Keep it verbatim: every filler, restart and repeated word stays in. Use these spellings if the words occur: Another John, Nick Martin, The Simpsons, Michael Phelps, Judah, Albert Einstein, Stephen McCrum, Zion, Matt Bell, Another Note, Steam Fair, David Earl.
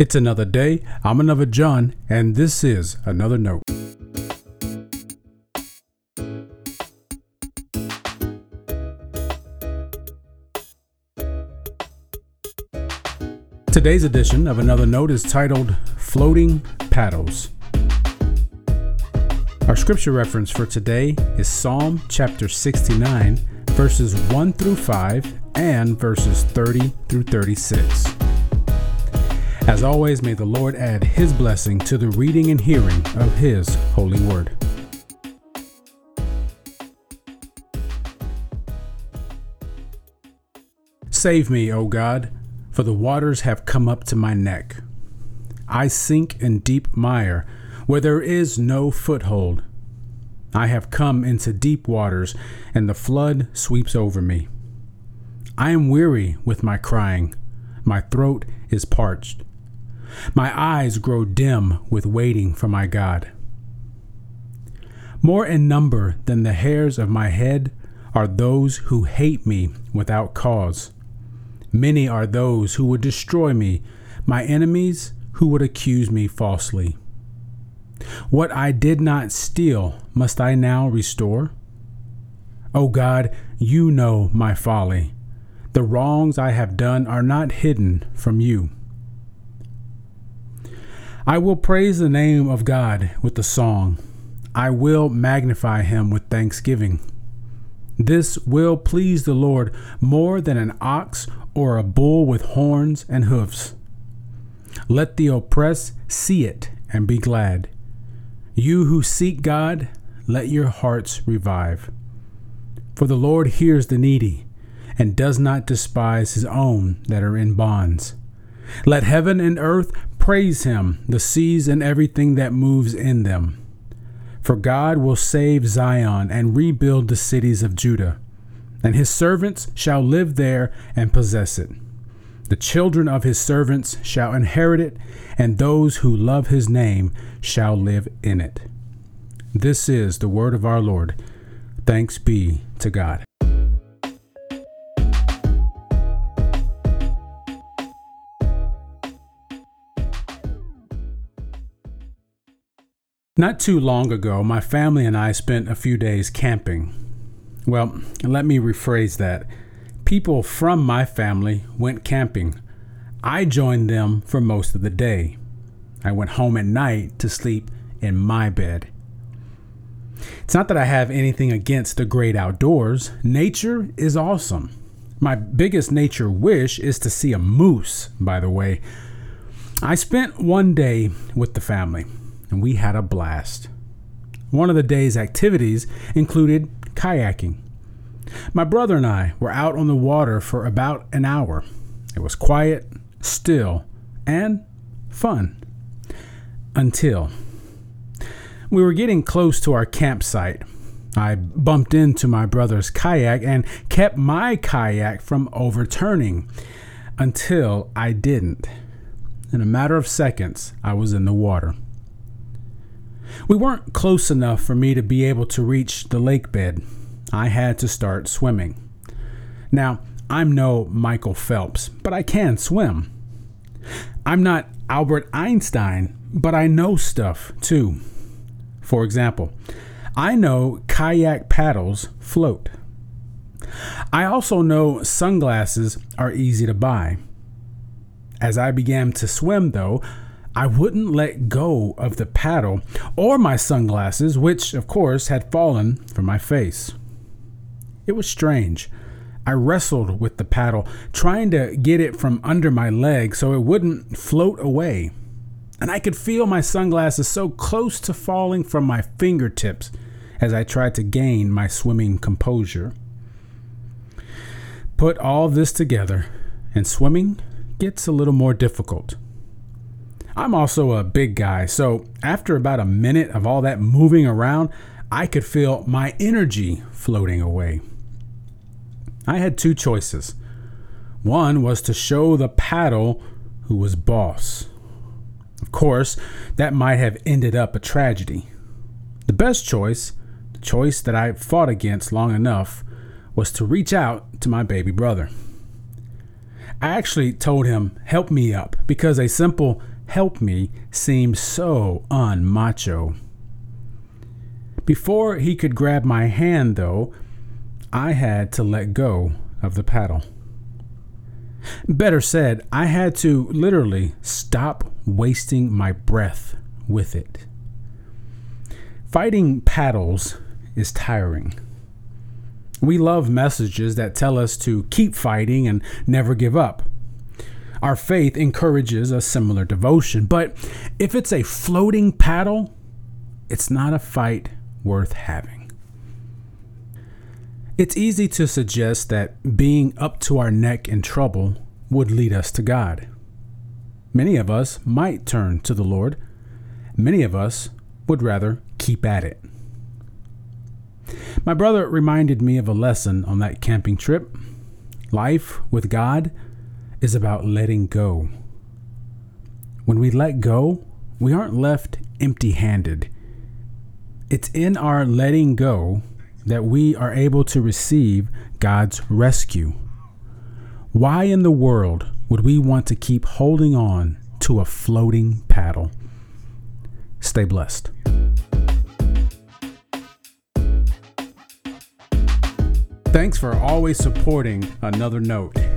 It's another day. I'm Another John, and this is Another Note. Today's edition of Another Note is titled Floating Paddles. Our scripture reference for today is Psalm chapter sixty-nine, verses one through five and verses thirty through thirty-six. As always, may the Lord add His blessing to the reading and hearing of His holy word. Save me, O God, for the waters have come up to my neck. I sink in deep mire, where there is no foothold. I have come into deep waters, and the flood sweeps over me. I am weary with my crying. My throat is parched. My eyes grow dim with waiting for my God. More in number than the hairs of my head are those who hate me without cause. Many are those who would destroy me, my enemies who would accuse me falsely. What I did not steal, must I now restore? O God, you know my folly. The wrongs I have done are not hidden from you. I will praise the name of God with a song. I will magnify him with thanksgiving. This will please the Lord more than an ox or a bull with horns and hoofs. Let the oppressed see it and be glad. You who seek God, let your hearts revive. For the Lord hears the needy and does not despise his own that are in bonds. Let heaven and earth praise him, the seas and everything that moves in them. For God will save Zion and rebuild the cities of Judah, and his servants shall live there and possess it. The children of his servants shall inherit it, and those who love his name shall live in it. This is the word of our Lord. Thanks be to God. Not too long ago, my family and I spent a few days camping. Well, let me rephrase that. People from my family went camping. I joined them for most of the day. I went home at night to sleep in my bed. It's not that I have anything against the great outdoors. Nature is awesome. My biggest nature wish is to see a moose, by the way. I spent one day with the family, and we had a blast. One of the day's activities included kayaking. My brother and I were out on the water for about an hour. It was quiet, still, and fun. Until we were getting close to our campsite. I bumped into my brother's kayak and kept my kayak from overturning until I didn't. In a matter of seconds, I was in the water. We weren't close enough for me to be able to reach the lake bed. I had to start swimming. Now, I'm no Michael Phelps, but I can swim. I'm not Albert Einstein, but I know stuff too. For example, I know kayak paddles float. I also know sunglasses are easy to buy. As I began to swim, though, I wouldn't let go of the paddle or my sunglasses, which, of course, had fallen from my face. It was strange. I wrestled with the paddle, trying to get it from under my leg so it wouldn't float away. And I could feel my sunglasses so close to falling from my fingertips as I tried to gain my swimming composure. Put all this together, and swimming gets a little more difficult. I'm also a big guy, so after about a minute of all that moving around, I could feel my energy floating away. I had two choices. One was to show the paddle who was boss. Of course, that might have ended up a tragedy. The best choice, the choice that I fought against long enough, was to reach out to my baby brother. I actually told him, "Help me up," because a simple help me seemed so unmacho. Before he could grab my hand, though, I had to let go of the paddle. Better said, I had to literally stop wasting my breath with it. Fighting paddles is tiring. We love messages that tell us to keep fighting and never give up. Our faith encourages a similar devotion, but if it's a floating paddle, it's not a fight worth having. It's easy to suggest that being up to our neck in trouble would lead us to God. Many of us might turn to the Lord. Many of us would rather keep at it. My brother reminded me of a lesson on that camping trip. Life with God is about letting go. When we let go, we aren't left empty-handed. It's in our letting go that we are able to receive God's rescue. Why in the world would we want to keep holding on to a floating paddle? Stay blessed. Thanks for always supporting Another Note.